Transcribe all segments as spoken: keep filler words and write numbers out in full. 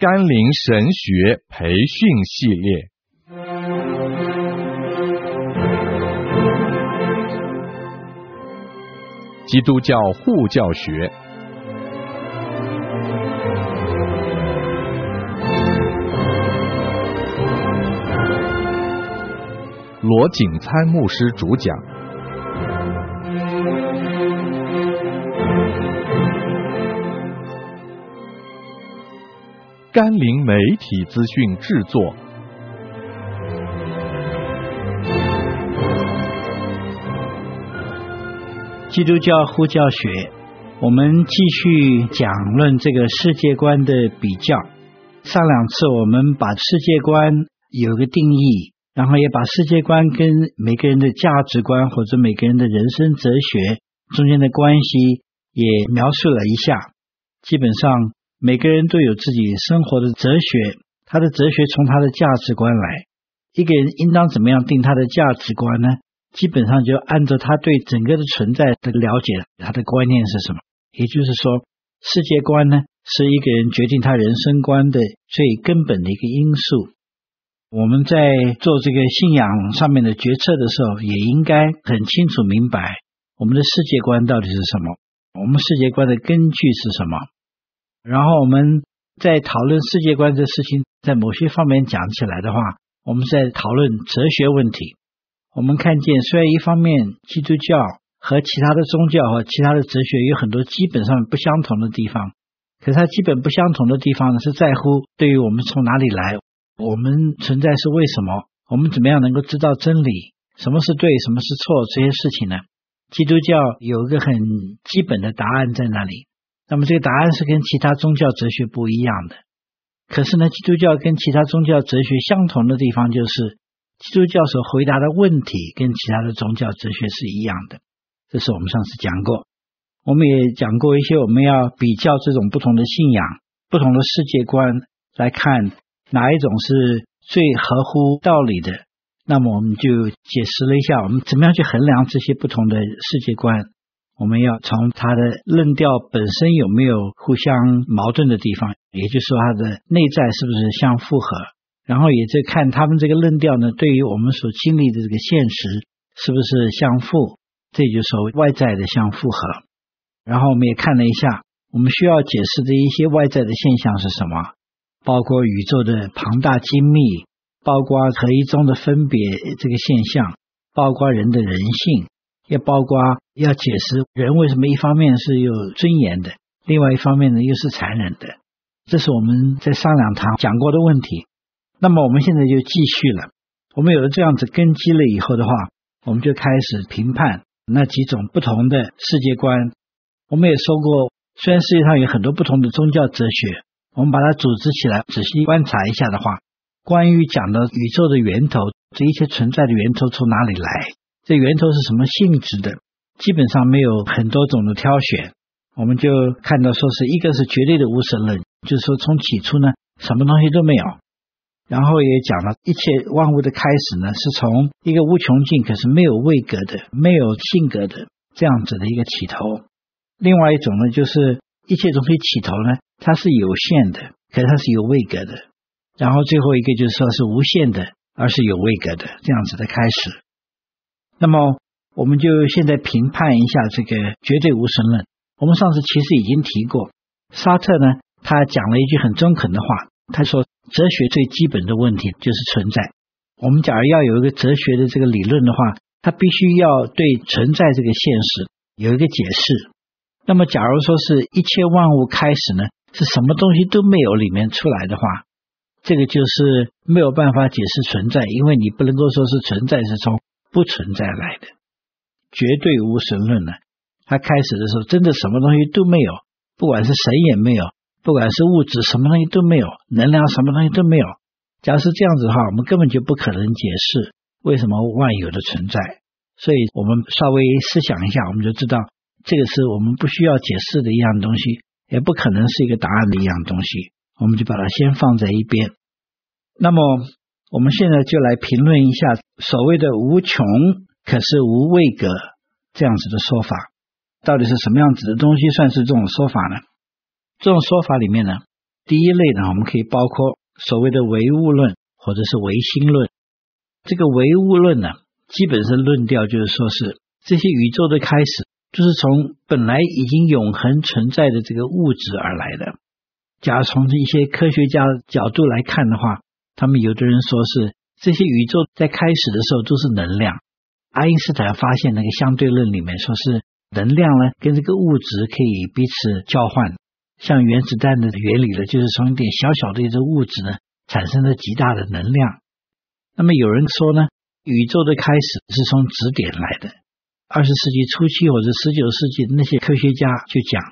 甘霖神学培训系列。基督教护教学。罗景参牧师主讲。甘霖媒体资讯制作。基督教护教学，我们继续讲论这个世界观的比较。上两次我们把世界观有个定义，然后也把世界观跟每个人的价值观或者每个人的人生哲学中间的关系也描述了一下。基本上每个人都有自己生活的哲学，他的哲学从他的价值观来。一个人应当怎么样定他的价值观呢？基本上就按照他对整个的存在的了解，他的观念是什么。也就是说，世界观呢，是一个人决定他人生观的最根本的一个因素。我们在做这个信仰上面的决策的时候，也应该很清楚明白我们的世界观到底是什么，我们世界观的根据是什么。然后我们在讨论世界观这事情，在某些方面讲起来的话，我们在讨论哲学问题。我们看见，虽然一方面基督教和其他的宗教和其他的哲学有很多基本上不相同的地方，可是它基本不相同的地方呢，是在乎对于我们从哪里来，我们存在是为什么，我们怎么样能够知道真理，什么是对，什么是错，这些事情呢，基督教有一个很基本的答案在那里。那么这个答案是跟其他宗教哲学不一样的。可是呢，基督教跟其他宗教哲学相同的地方，就是基督教所回答的问题跟其他的宗教哲学是一样的。这是我们上次讲过。我们也讲过一些我们要比较这种不同的信仰、不同的世界观，来看哪一种是最合乎道理的。那么我们就解释了一下我们怎么样去衡量这些不同的世界观。我们要从它的论调本身有没有互相矛盾的地方，也就是说它的内在是不是相符合，然后也在看他们这个论调呢，对于我们所经历的这个现实是不是相符，这就是所谓外在的相符合。然后我们也看了一下我们需要解释的一些外在的现象是什么，包括宇宙的庞大精密，包括合一中的分别这个现象，包括人的人性，也包括要解释人为什么一方面是有尊严的，另外一方面呢又是残忍的。这是我们在上两堂讲过的问题。那么我们现在就继续了。我们有了这样子根基了以后的话，我们就开始评判那几种不同的世界观。我们也说过，虽然世界上有很多不同的宗教哲学，我们把它组织起来仔细观察一下的话，关于讲到宇宙的源头，这一切存在的源头从哪里来，这源头是什么性质的，基本上没有很多种的挑选。我们就看到说是一个是绝对的无神论，就是说从起初呢什么东西都没有，然后也讲了一切万物的开始呢是从一个无穷尽可是没有位格的，没有性格的这样子的一个起头。另外一种呢，就是一切东西起头呢它是有限的，可是它是有位格的。然后最后一个就是说是无限的而是有位格的，这样子的开始。那么我们就现在评判一下这个绝对无神论。我们上次其实已经提过，沙特呢他讲了一句很中肯的话，他说哲学最基本的问题就是存在。我们假如要有一个哲学的这个理论的话，他必须要对存在这个现实有一个解释。那么假如说是一切万物开始呢是什么东西都没有里面出来的话，这个就是没有办法解释存在，因为你不能够说是存在是从不存在来的。绝对无神论呢，它开始的时候真的什么东西都没有，不管是神也没有，不管是物质什么东西都没有，能量什么东西都没有。假如是这样子的话，我们根本就不可能解释为什么万有的存在。所以我们稍微思想一下，我们就知道这个是我们不需要解释的一样东西，也不可能是一个答案的一样东西，我们就把它先放在一边。那么我们现在就来评论一下所谓的无穷可是无位格这样子的说法，到底是什么样子的东西算是这种说法呢？这种说法里面呢，第一类呢，我们可以包括所谓的唯物论或者是唯心论。这个唯物论呢，基本上论调就是说是这些宇宙的开始就是从本来已经永恒存在的这个物质而来的。假如从一些科学家角度来看的话，他们有的人说是这些宇宙在开始的时候都是能量。爱因斯坦发现那个相对论里面说是能量呢跟这个物质可以彼此交换，像原子弹的原理呢，就是从一点小小的一个物质呢产生了极大的能量。那么有人说呢，宇宙的开始是从质点来的。二十世纪初期或者十九世纪的那些科学家就讲，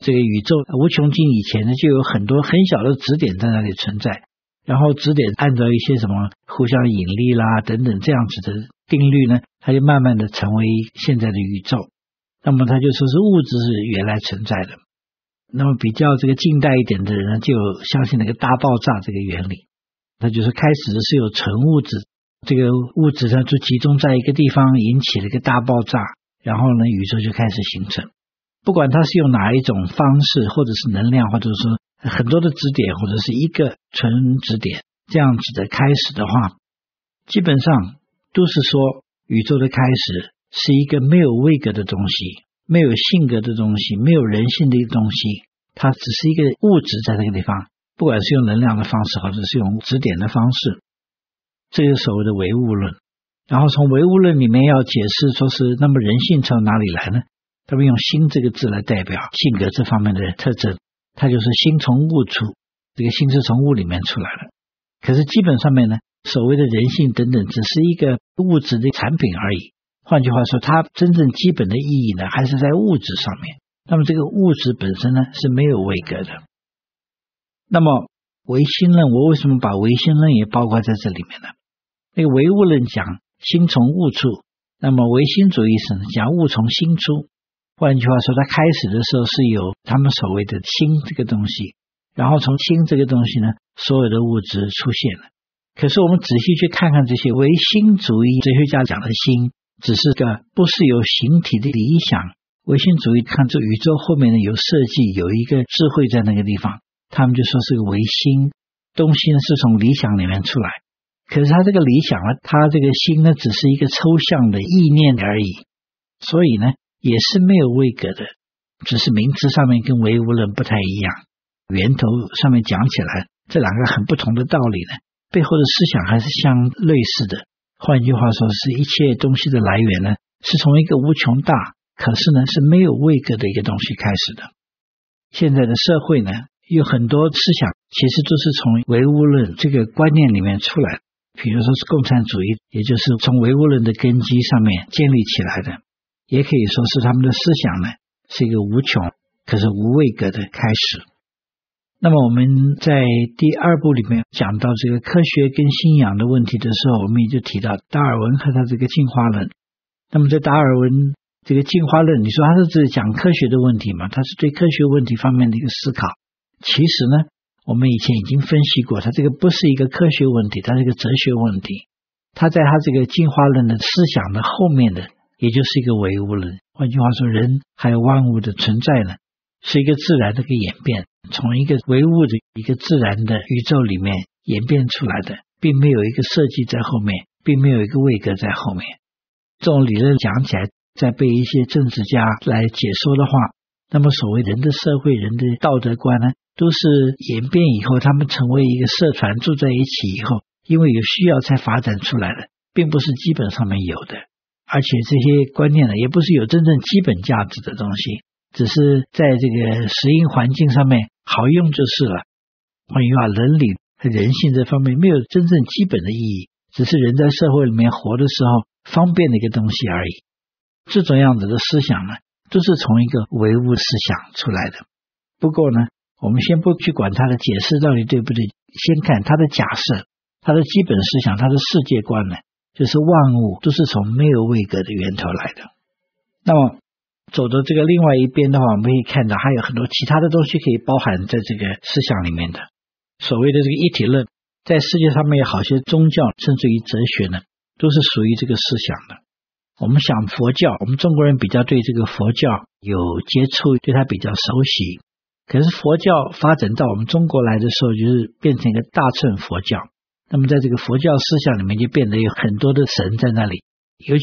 这个宇宙无穷尽以前呢，就有很多很小的质点在那里存在，然后质点按照一些什么互相引力啦等等这样子的定律呢，它就慢慢的成为现在的宇宙。那么它就说是物质是原来存在的。那么比较这个近代一点的人呢，就相信那个大爆炸这个原理，那就是开始的是有纯物质，这个物质呢就集中在一个地方引起了一个大爆炸，然后呢宇宙就开始形成。不管它是用哪一种方式，或者是能量，或者是很多的质点，或者是一个纯质点这样子的开始的话，基本上都是说宇宙的开始是一个没有位格的东西，没有性格的东西，没有人性的东西，它只是一个物质在那个地方，不管是用能量的方式或者是用质点的方式，这就是所谓的唯物论。然后从唯物论里面要解释说是那么人性从哪里来呢，他们用心这个字来代表性格这方面的特征，它就是心从物出，这个心是从物里面出来了。可是基本上面呢，所谓的人性等等只是一个物质的产品而已，换句话说，它真正基本的意义呢还是在物质上面。那么这个物质本身呢是没有位格的。那么唯心论，我为什么把唯心论也包括在这里面呢？那个唯物论讲心从物出，那么唯心主义是讲物从心出，换句话说，它开始的时候是有他们所谓的心这个东西，然后从心这个东西呢，所有的物质出现了。可是我们仔细去看看这些唯心主义哲学家讲的心，只是个不是有形体的理想。唯心主义看这宇宙后面呢有设计，有一个智慧在那个地方，他们就说是个唯心东西呢是从理想里面出来。可是他这个理想呢，他这个心呢只是一个抽象的意念而已，所以呢也是没有位格的，只是名词上面跟唯物论不太一样，源头上面讲起来这两个很不同的道理呢，背后的思想还是相类似的。换句话说，是一切东西的来源呢是从一个无穷大，可是呢是没有位格的一个东西开始的。现在的社会呢有很多思想其实都是从唯物论这个观念里面出来的，比如说是共产主义，也就是从唯物论的根基上面建立起来的，也可以说是他们的思想呢是一个无穷可是无位格的开始。那么我们在第二部里面讲到这个科学跟信仰的问题的时候，我们也就提到达尔文和他这个进化论。那么在达尔文这个进化论，你说他是只讲科学的问题嘛？他是对科学问题方面的一个思考。其实呢，我们以前已经分析过，他这个不是一个科学问题，他是一个哲学问题。他在他这个进化论的思想的后面的，也就是一个唯物论。换句话说，人还有万物的存在呢，是一个自然的一个演变，从一个唯物的一个自然的宇宙里面演变出来的，并没有一个设计在后面，并没有一个位格在后面。这种理论讲起来，在被一些政治家来解说的话，那么所谓人的社会、人的道德观呢，都是演变以后，他们成为一个社团住在一起以后，因为有需要才发展出来的，并不是基本上面有的。而且这些观念呢，也不是有真正基本价值的东西，只是在这个实验环境上面好用就是了。关于啊伦理和人性这方面没有真正基本的意义，只是人在社会里面活的时候方便的一个东西而已。这种样子的思想呢，都是从一个唯物思想出来的。不过呢，我们先不去管他的解释到底对不对，先看他的假设，他的基本思想，他的世界观呢，就是万物都是从没有位格的源头来的。那么走到这个另外一边的话，我们可以看到还有很多其他的东西可以包含在这个思想里面的。所谓的这个一体论，在世界上面有好些宗教甚至于哲学呢，都是属于这个思想的。我们想佛教，我们中国人比较对这个佛教有接触，对它比较熟悉。可是佛教发展到我们中国来的时候，就是变成一个大乘佛教。那么在这个佛教思想里面，就变得有很多的神在那里。尤其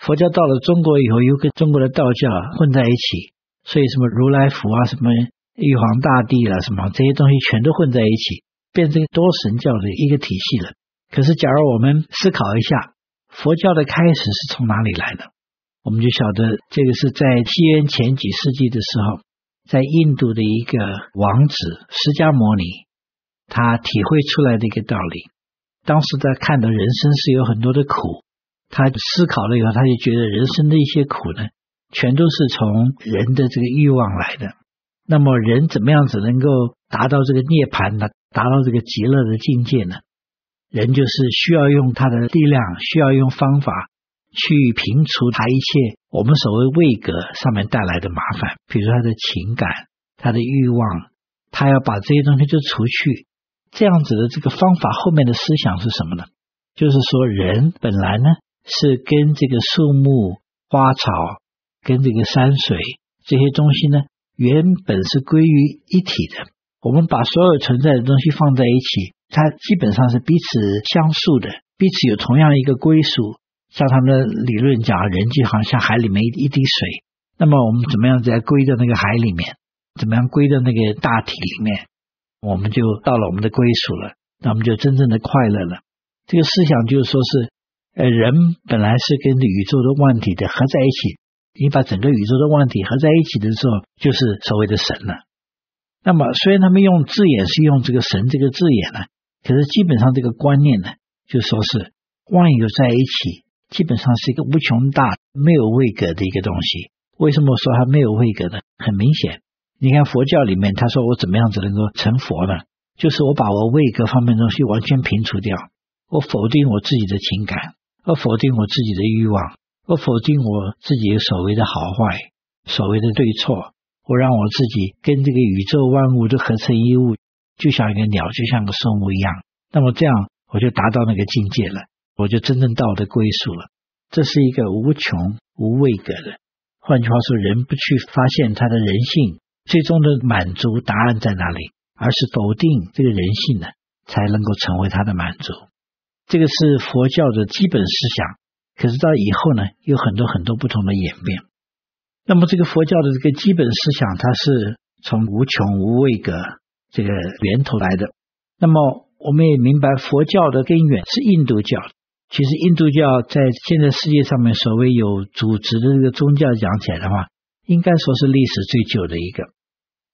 佛教到了中国以后，又跟中国的道教混在一起，所以什么如来佛啊，什么玉皇大帝啦、啊，什么这些东西全都混在一起，变成多神教的一个体系了。可是假如我们思考一下，佛教的开始是从哪里来的，我们就晓得这个是在西元前几世纪的时候，在印度的一个王子释迦牟尼他体会出来的一个道理。当时他看到人生是有很多的苦，他思考了以后，他就觉得人生的一些苦呢，全都是从人的这个欲望来的。那么人怎么样子能够达到这个涅槃呢？达到这个极乐的境界呢？人就是需要用他的力量，需要用方法去平除他一切我们所谓位格上面带来的麻烦，比如他的情感，他的欲望，他要把这些东西就除去。这样子的这个方法后面的思想是什么呢？就是说人本来呢是跟这个树木、花草、跟这个山水这些东西呢原本是归于一体的。我们把所有存在的东西放在一起，它基本上是彼此相属的，彼此有同样一个归属。像他们的理论讲，人就好像海里面一滴水，那么我们怎么样再归到那个海里面，怎么样归到那个大体里面，我们就到了我们的归属了，那我们就真正的快乐了。这个思想就是说是呃，人本来是跟宇宙的万体的合在一起，你把整个宇宙的万体合在一起的时候，就是所谓的神了。那么虽然他们用字眼是用这个神这个字眼呢，可是基本上这个观念呢，就说是万有在一起，基本上是一个无穷大没有位格的一个东西。为什么说它没有位格呢？很明显，你看佛教里面他说我怎么样子能够成佛呢？就是我把我位格方面的东西完全平除掉，我否定我自己的情感，我否定我自己的欲望，我否定我自己所谓的好坏，所谓的对错，我让我自己跟这个宇宙万物都合成一物，就像一个鸟，就像个树木一样。那么这样我就达到那个境界了，我就真正到我的归属了。这是一个无穷无位格的。换句话说，人不去发现他的人性最终的满足答案在哪里，而是否定这个人性呢，才能够成为他的满足。这个是佛教的基本思想，可是到以后呢，有很多很多不同的演变。那么这个佛教的这个基本思想，它是从无穷无位格这个源头来的。那么我们也明白，佛教的根源是印度教。其实印度教在现在世界上面所谓有组织的这个宗教讲起来的话，应该说是历史最久的一个。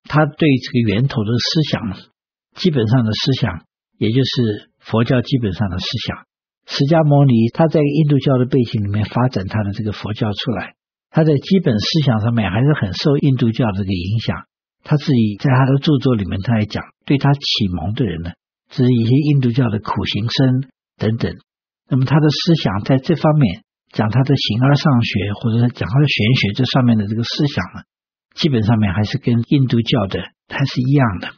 它对这个源头的思想，基本上的思想，也就是佛教基本上的思想，释迦牟尼他在印度教的背景里面发展他的这个佛教出来，他在基本思想上面还是很受印度教的这个影响。他自己在他的著作里面，他也讲，对他启蒙的人呢，是一些印度教的苦行僧等等。那么他的思想在这方面，讲他的形而上学，或者讲他的玄学这上面的这个思想呢，基本上面还是跟印度教的还是一样的。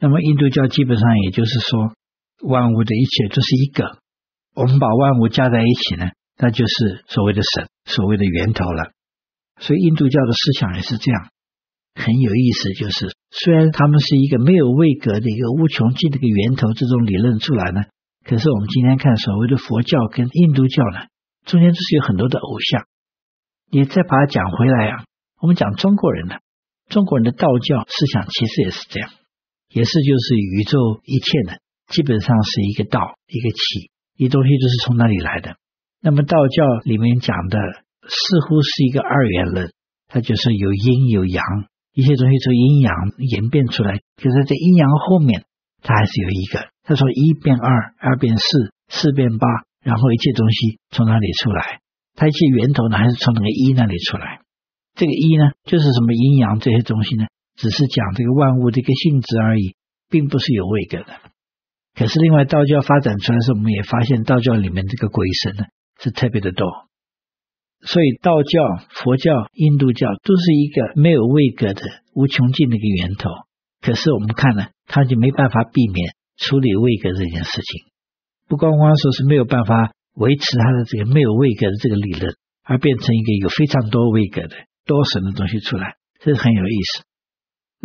那么印度教基本上也就是说，万物的一切就是一个，我们把万物加在一起呢，那就是所谓的神，所谓的源头了。所以印度教的思想也是这样，很有意思。就是虽然他们是一个没有位格的一个无穷尽的一个源头这种理论出来呢，可是我们今天看所谓的佛教跟印度教呢，中间就是有很多的偶像。你再把它讲回来啊，我们讲中国人呢，中国人的道教思想其实也是这样，也是就是宇宙一切呢，基本上是一个道一个气，一东西就是从那里来的。那么道教里面讲的似乎是一个二元论，它就是有阴有阳，一些东西从阴阳演变出来，可是在阴阳后面它还是有一个，它说一变二，二变四，四变八，然后一切东西从哪里出来，它一切源头呢还是从那个一那里出来。这个一呢，就是什么阴阳这些东西呢，只是讲这个万物的一个性质而已，并不是有位格的。可是另外道教发展出来的时候，我们也发现道教里面这个鬼神呢是特别的多。所以道教、佛教、印度教都是一个没有位格的无穷尽的一个源头。可是我们看呢，它就没办法避免处理位格这件事情，不光光说是没有办法维持它的这个没有位格的这个理论，而变成一个有非常多位格的多神的东西出来，这是很有意思。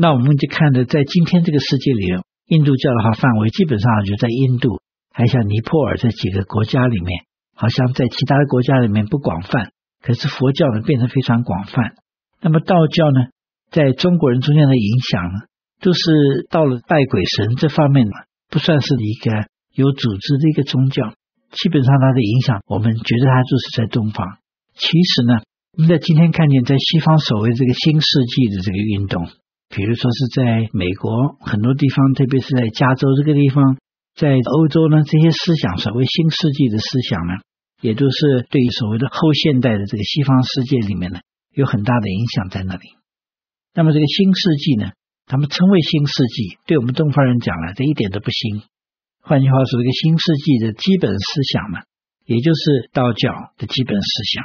那我们就看的在今天这个世界里，印度教的话范围基本上就在印度，还像尼泊尔这几个国家里面，好像在其他的国家里面不广泛，可是佛教呢变得非常广泛。那么道教呢在中国人中间的影响呢，都是到了拜鬼神这方面呢，不算是一个有组织的一个宗教，基本上它的影响我们觉得它就是在东方。其实呢我们在今天看见在西方所谓这个新世纪的这个运动，比如说是在美国很多地方，特别是在加州这个地方，在欧洲呢，这些思想所谓新世纪的思想呢，也都是对所谓的后现代的这个西方世界里面呢有很大的影响在那里。那么这个新世纪呢，他们称为新世纪，对我们东方人讲了这一点都不新。换句话说，这个新世纪的基本思想呢，也就是道教的基本思想，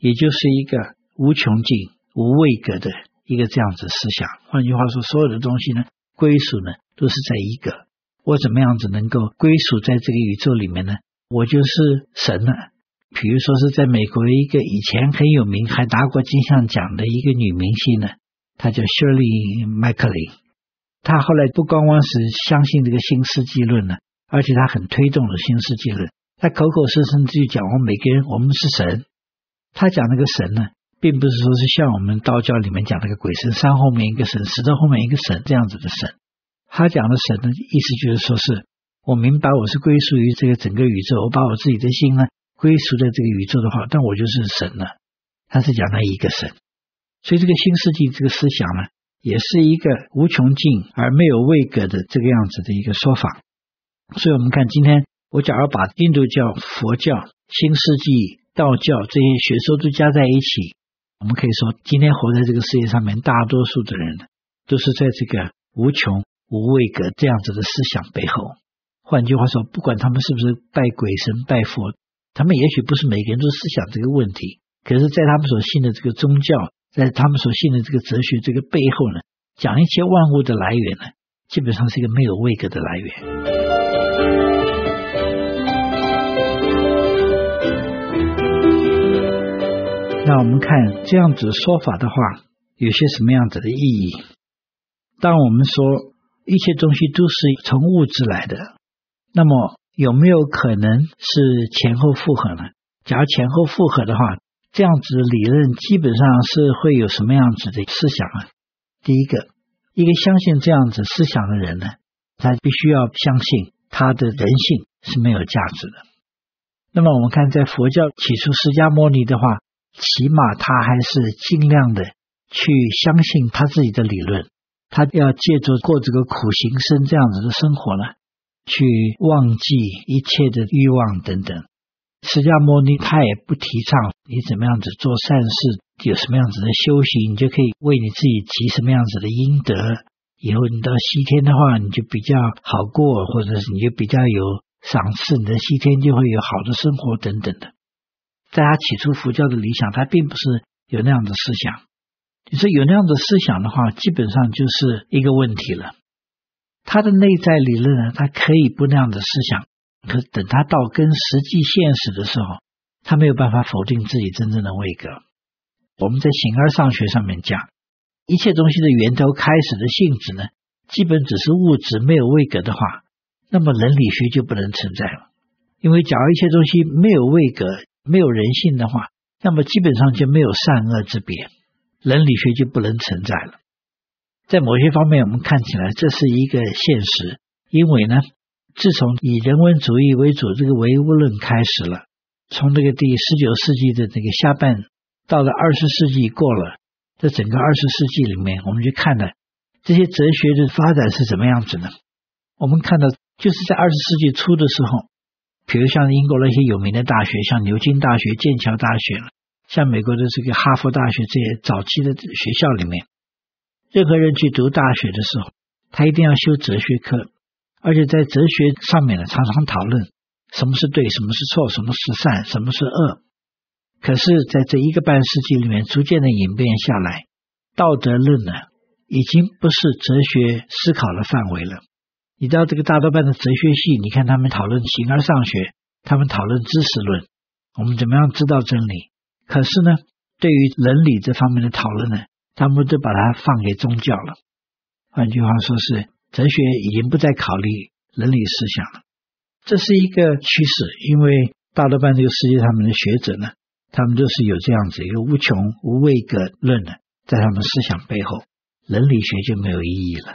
也就是一个无穷尽无位格的一个这样子思想。换句话说，所有的东西呢归属呢都是在一个，我怎么样子能够归属在这个宇宙里面呢，我就是神了。比如说是在美国一个以前很有名还拿过金像奖的一个女明星呢，她叫 Shirley MacLaine， 她后来不光光是相信这个新世纪论呢，而且她很推动了新世纪论。她口口声声就讲我们每个人我们是神，她讲那个神呢并不是说是像我们道教里面讲那个鬼神，山后面一个神，石头后面一个神这样子的神。他讲的神的意思就是说是我明白我是归属于这个整个宇宙，我把我自己的心呢归属在这个宇宙的话，但我就是神了。他是讲那一个神。所以这个新世纪这个思想呢也是一个无穷尽而没有位格的这个样子的一个说法。所以我们看今天我假如把印度教、佛教、新世纪、道教这些学说都加在一起，我们可以说今天活在这个世界上面大多数的人都是在这个无穷无位格这样子的思想背后。换句话说，不管他们是不是拜鬼神拜佛，他们也许不是每个人都思想这个问题，可是在他们所信的这个宗教，在他们所信的这个哲学这个背后呢，讲一切万物的来源呢，基本上是一个没有位格的来源。那我们看这样子说法的话有些什么样子的意义。当我们说一切东西都是从物质来的，那么有没有可能是前后复合呢？假如前后复合的话，这样子理论基本上是会有什么样子的思想啊？第一个，一个相信这样子思想的人呢，他必须要相信他的人性是没有价值的。那么我们看在佛教起初释迦牟尼的话，起码他还是尽量的去相信他自己的理论，他要借着过这个苦行僧这样子的生活呢，去忘记一切的欲望等等。释迦牟尼他也不提倡你怎么样子做善事，有什么样子的修行，你就可以为你自己积什么样子的阴德，以后你到西天的话你就比较好过，或者是你就比较有赏赐，你的西天就会有好的生活等等的。在他起初佛教的理想，他并不是有那样的思想。你说有那样的思想的话，基本上就是一个问题了。他的内在理论呢，他可以不那样的思想，可是等他到跟实际现实的时候，他没有办法否定自己真正的位格。我们在形而上学上面讲，一切东西的源头开始的性质呢，基本只是物质，没有位格的话，那么人理学就不能存在了。因为假如一切东西没有位格，没有人性的话，那么基本上就没有善恶之别，人理学就不能存在了。在某些方面我们看起来这是一个现实，因为呢自从以人文主义为主这个唯物论开始了，从这个第十九世纪的这个下半到了二十世纪过了，这整个二十世纪里面，我们就看了这些哲学的发展是怎么样子呢。我们看到就是在二十世纪初的时候，比如像英国那些有名的大学，像牛津大学、剑桥大学，像美国的这个哈佛大学，这些早期的学校里面，任何人去读大学的时候，他一定要修哲学课，而且在哲学上面呢，常常讨论什么是对，什么是错，什么是善，什么是恶。可是在这一个半世纪里面，逐渐的演变下来，道德论呢已经不是哲学思考的范围了。你到这个大多半的哲学系，你看他们讨论形而上学，他们讨论知识论，我们怎么样知道真理。可是呢，对于伦理这方面的讨论呢，他们都把它放给宗教了。换句话说是，哲学已经不再考虑伦理思想了。这是一个趋势，因为大多半这个世界上面的学者呢，他们就是有这样子一个无穷无畏格论的，在他们思想背后，伦理学就没有意义了。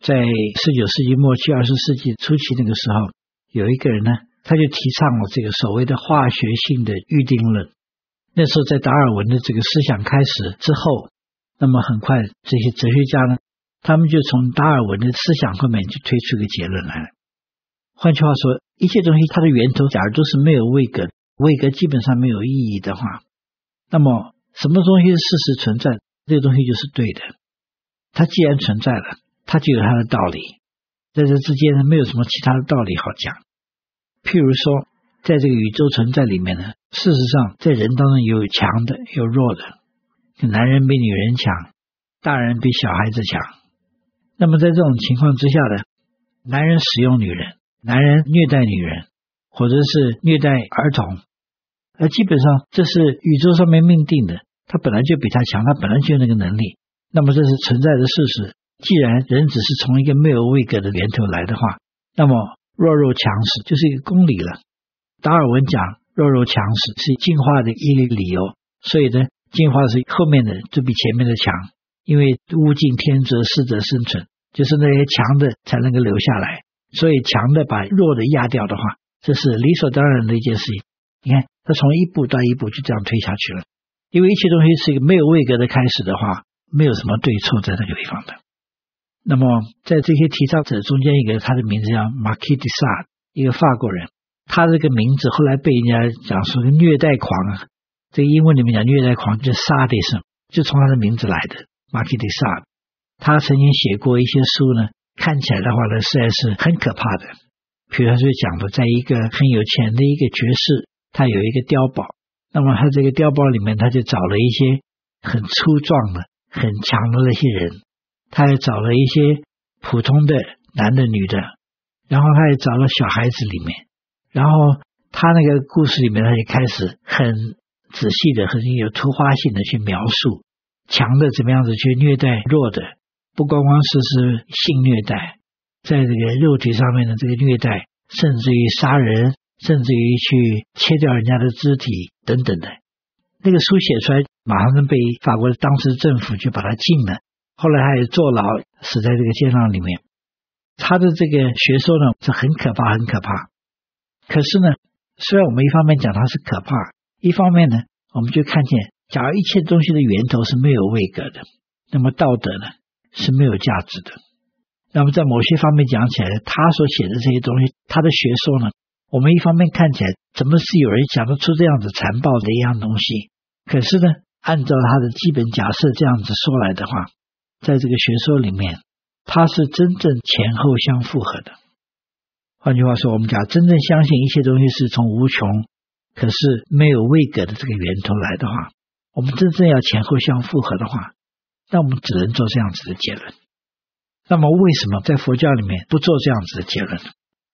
在十九世纪末期、二十世纪初期那个时候，有一个人呢，他就提倡了这个所谓的化学性的预定论。那时候在达尔文的这个思想开始之后，那么很快这些哲学家呢，他们就从达尔文的思想后面就推出一个结论来了。换句话说，一切东西它的源头假如都是没有位格，位格基本上没有意义的话，那么什么东西是事实存在，这个东西就是对的。它既然存在了，它就有它的道理，在这之间呢，没有什么其他的道理好讲。譬如说在这个宇宙存在里面呢，事实上在人当中有强的有弱的，男人比女人强，大人比小孩子强。那么在这种情况之下呢，男人使用女人，男人虐待女人，或者是虐待儿童，而基本上这是宇宙上面命定的，他本来就比他强，他本来就有那个能力，那么这是存在的事实。既然人只是从一个没有位格的源头来的话，那么弱肉强食就是一个公理了。达尔文讲弱肉强食是进化的一个理由，所以呢，进化是后面的就比前面的强，因为物竞天择，适者生存，就是那些强的才能够留下来，所以强的把弱的压掉的话，这是理所当然的一件事情。你看它从一步到一步就这样推下去了，因为一切东西是一个没有位格的开始的话，没有什么对错在那个地方的。那么在这些提倡者中间，一个他的名字叫 Marquis de Sade， 一个法国人，他这个名字后来被人家讲说虐待狂啊，这个英文里面讲虐待狂就是 sadism， 就从他的名字来的 Marquis de Sade。 他曾经写过一些书呢，看起来的话呢实在是很可怕的。比如他就讲的，在一个很有钱的一个爵士，他有一个碉堡，那么他这个碉堡里面他就找了一些很粗壮的很强的那些人，他也找了一些普通的男的女的，然后他也找了小孩子里面，然后他那个故事里面他就开始很仔细的很有突发性的去描述强的怎么样子去虐待弱的，不光光是是性虐待，在这个肉体上面的这个虐待，甚至于杀人，甚至于去切掉人家的肢体等等的。那个书写出来马上被法国的当时政府就把它禁了，后来他也坐牢，死在这个监牢里面。他的这个学说呢是很可怕很可怕，可是呢，虽然我们一方面讲它是可怕，一方面呢我们就看见，假如一切东西的源头是没有位格的，那么道德呢是没有价值的。那么在某些方面讲起来，他所写的这些东西，他的学说呢，我们一方面看起来怎么是有人讲得出这样子残暴的一样东西，可是呢按照他的基本假设这样子说来的话，在这个学说里面它是真正前后相符合的。换句话说，我们讲真正相信一切东西是从无穷可是没有位格的这个源头来的话，我们真正要前后相符合的话，那我们只能做这样子的结论。那么为什么在佛教里面不做这样子的结论？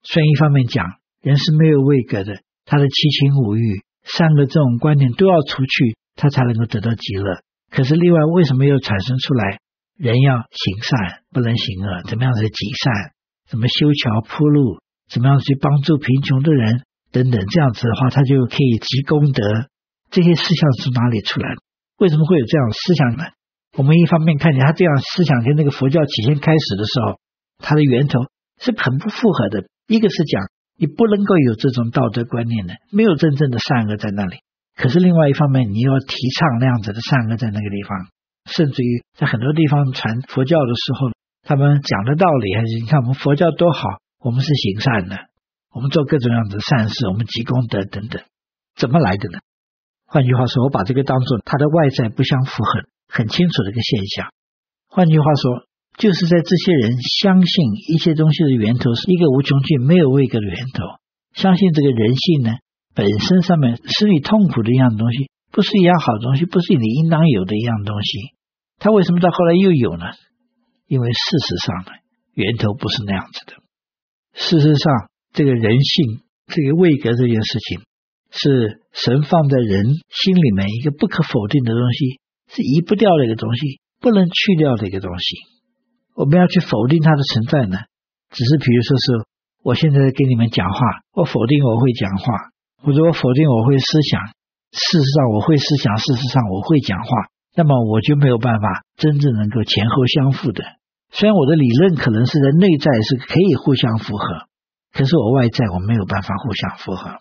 虽然一方面讲人是没有位格的，他的七情五欲三个这种观念都要除去，他才能够得到极乐，可是另外为什么又产生出来人要行善不能行恶，怎么样子积善，怎么修桥铺路，怎么样去帮助贫穷的人等等，这样子的话他就可以积功德。这些思想是哪里出来的？为什么会有这样的思想呢？我们一方面看见他这样思想跟那个佛教起先开始的时候他的源头是很不符合的。一个是讲你不能够有这种道德观念的，没有真正的善恶在那里，可是另外一方面你要提倡那样子的善恶在那个地方。甚至于在很多地方传佛教的时候，他们讲的道理还是你看我们佛教多好，我们是行善的，我们做各种样子善事，我们积功德等等，怎么来的呢？换句话说，我把这个当作它的外在不相符合很清楚的一个现象。换句话说，就是在这些人相信一些东西的源头是一个无穷尽没有位格的源头，相信这个人性呢本身上面使你痛苦的一样东西，不是一样好东西，不是你应当有的一样东西，他为什么到后来又有呢？因为事实上呢，源头不是那样子的。事实上这个人性这个位格这件事情是神放在人心里面一个不可否定的东西，是移不掉的一个东西，不能去掉的一个东西。我们要去否定它的存在呢？只是比如说是我现在跟你们讲话，我否定我会讲话，或者我否定我会思想，事实上我会思想，事实上我会讲话，那么我就没有办法真正能够前后相符的。虽然我的理论可能是在内在是可以互相符合，可是我外在我没有办法互相符合。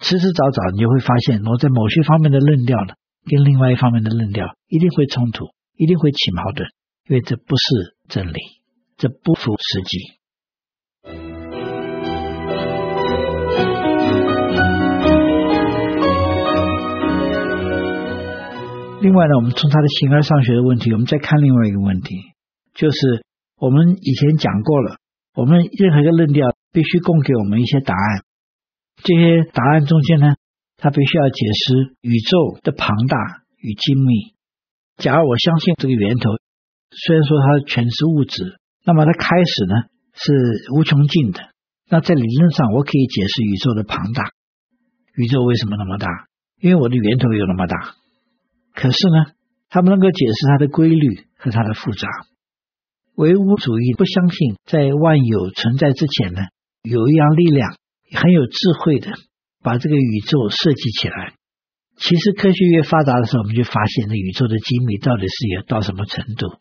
迟迟早早你就会发现，我在某些方面的论调呢，跟另外一方面的论调一定会冲突，一定会起矛盾，因为这不是真理，这不符实际。另外呢，我们从他的形而上学的问题，我们再看另外一个问题，就是我们以前讲过了，我们任何一个论调必须供给我们一些答案，这些答案中间呢，它必须要解释宇宙的庞大与精密。假如我相信这个源头，虽然说它全是物质，那么它开始呢是无穷尽的，那在理论上我可以解释宇宙的庞大，宇宙为什么那么大，因为我的源头有那么大。可是呢，他们能够解释它的规律和它的复杂。唯物主义不相信在万有存在之前呢，有一样力量很有智慧的把这个宇宙设计起来。其实科学越发达的时候，我们就发现这宇宙的精密到底是有到什么程度。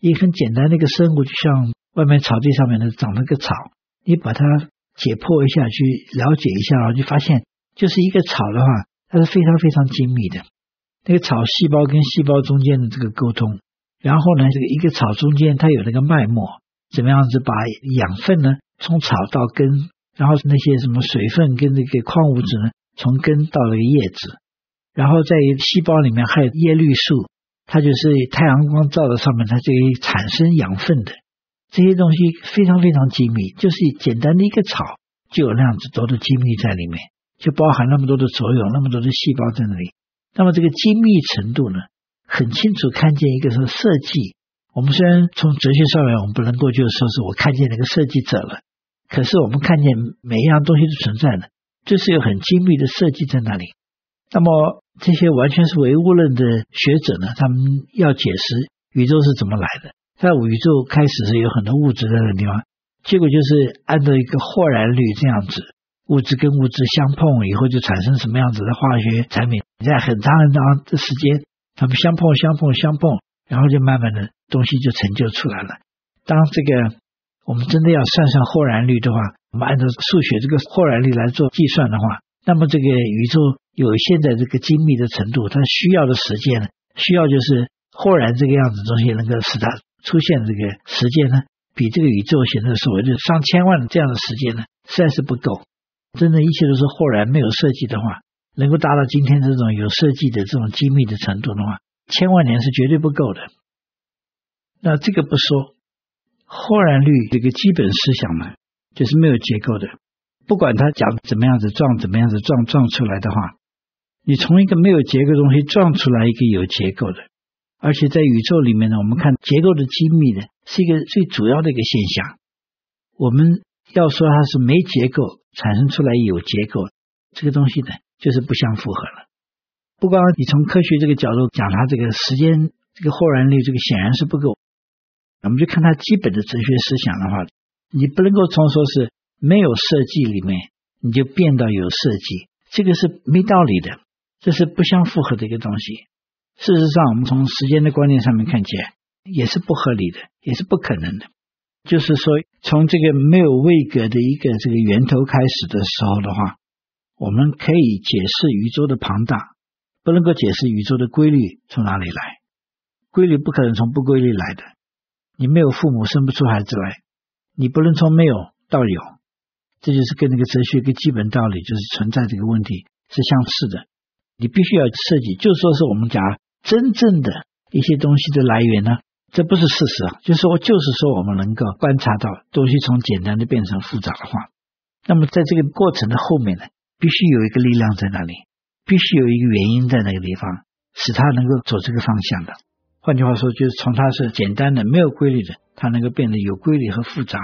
一个很简单的一个生物，就像外面草地上面的长了个草，你把它解剖一下去了解一下，就发现就是一个草的话，它是非常非常精密的。那个草细胞跟细胞中间的这个沟通，然后呢，这个一个草中间它有那个脉络，怎么样子把养分呢从草到根，然后那些什么水分跟这个矿物质呢从根到那个叶子，然后在细胞里面还有叶绿素，它就是太阳光照到上面，它就产生养分的。这些东西非常非常精密，就是简单的一个草就有那样子多的精密在里面，就包含那么多的作用，那么多的细胞在那里。那么这个精密程度呢，很清楚看见一个说设计。我们虽然从哲学上面我们不能够就是说是我看见那个设计者了，可是我们看见每一样东西的存在呢，就是有很精密的设计在那里。那么这些完全是唯物论的学者呢，他们要解释宇宙是怎么来的。在宇宙开始是有很多物质在那地方，结果就是按照一个豁然率这样子，物质跟物质相碰以后就产生什么样子的化学产品，在很长很长的时间他们相碰相碰相碰，然后就慢慢的东西就成就出来了。当这个我们真的要算上豁然率的话，我们按照数学这个豁然率来做计算的话，那么这个宇宙有现在这个精密的程度，它需要的时间呢，需要就是豁然这个样子东西能够使它出现这个时间呢，比这个宇宙显得所谓的上千万这样的时间呢，实在是不够。真的一切都是豁然，没有设计的话，能够达到今天这种有设计的这种精密的程度的话，千万年是绝对不够的。那这个不说，豁然率这个基本思想呢，就是没有结构的。不管他讲怎么样子撞怎么样子撞撞出来的话，你从一个没有结构的东西撞出来一个有结构的。而且在宇宙里面呢，我们看结构的精密呢，是一个最主要的一个现象。我们要说它是没结构产生出来有结构，这个东西呢就是不相符合了。不光你从科学这个角度讲，它这个时间这个豁然率这个显然是不够。我们就看它基本的哲学思想的话，你不能够从说是没有设计里面你就变到有设计，这个是没道理的，这是不相符合的一个东西。事实上我们从时间的观念上面看起来也是不合理的，也是不可能的。就是说从这个没有位格的一个这个源头开始的时候的话，我们可以解释宇宙的庞大，不能够解释宇宙的规律从哪里来。规律不可能从不规律来的，你没有父母生不出孩子来，你不能从没有到有。这就是跟那个哲学一个基本道理，就是存在这个问题是相似的。你必须要设计，就说是我们讲真正的一些东西的来源呢，这不是事实啊，就是我就是说我们能够观察到东西从简单的变成复杂的话，那么在这个过程的后面呢，必须有一个力量在那里，必须有一个原因在那个地方，使它能够走这个方向的。换句话说，就是从它是简单的没有规律的，它能够变得有规律和复杂，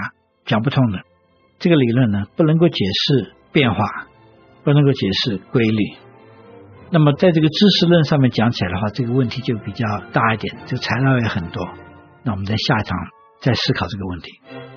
讲不通的。这个理论呢，不能够解释变化，不能够解释规律。那么在这个知识论上面讲起来的话，这个问题就比较大一点，这个材料也很多。那我们在下一堂在思考这个问题。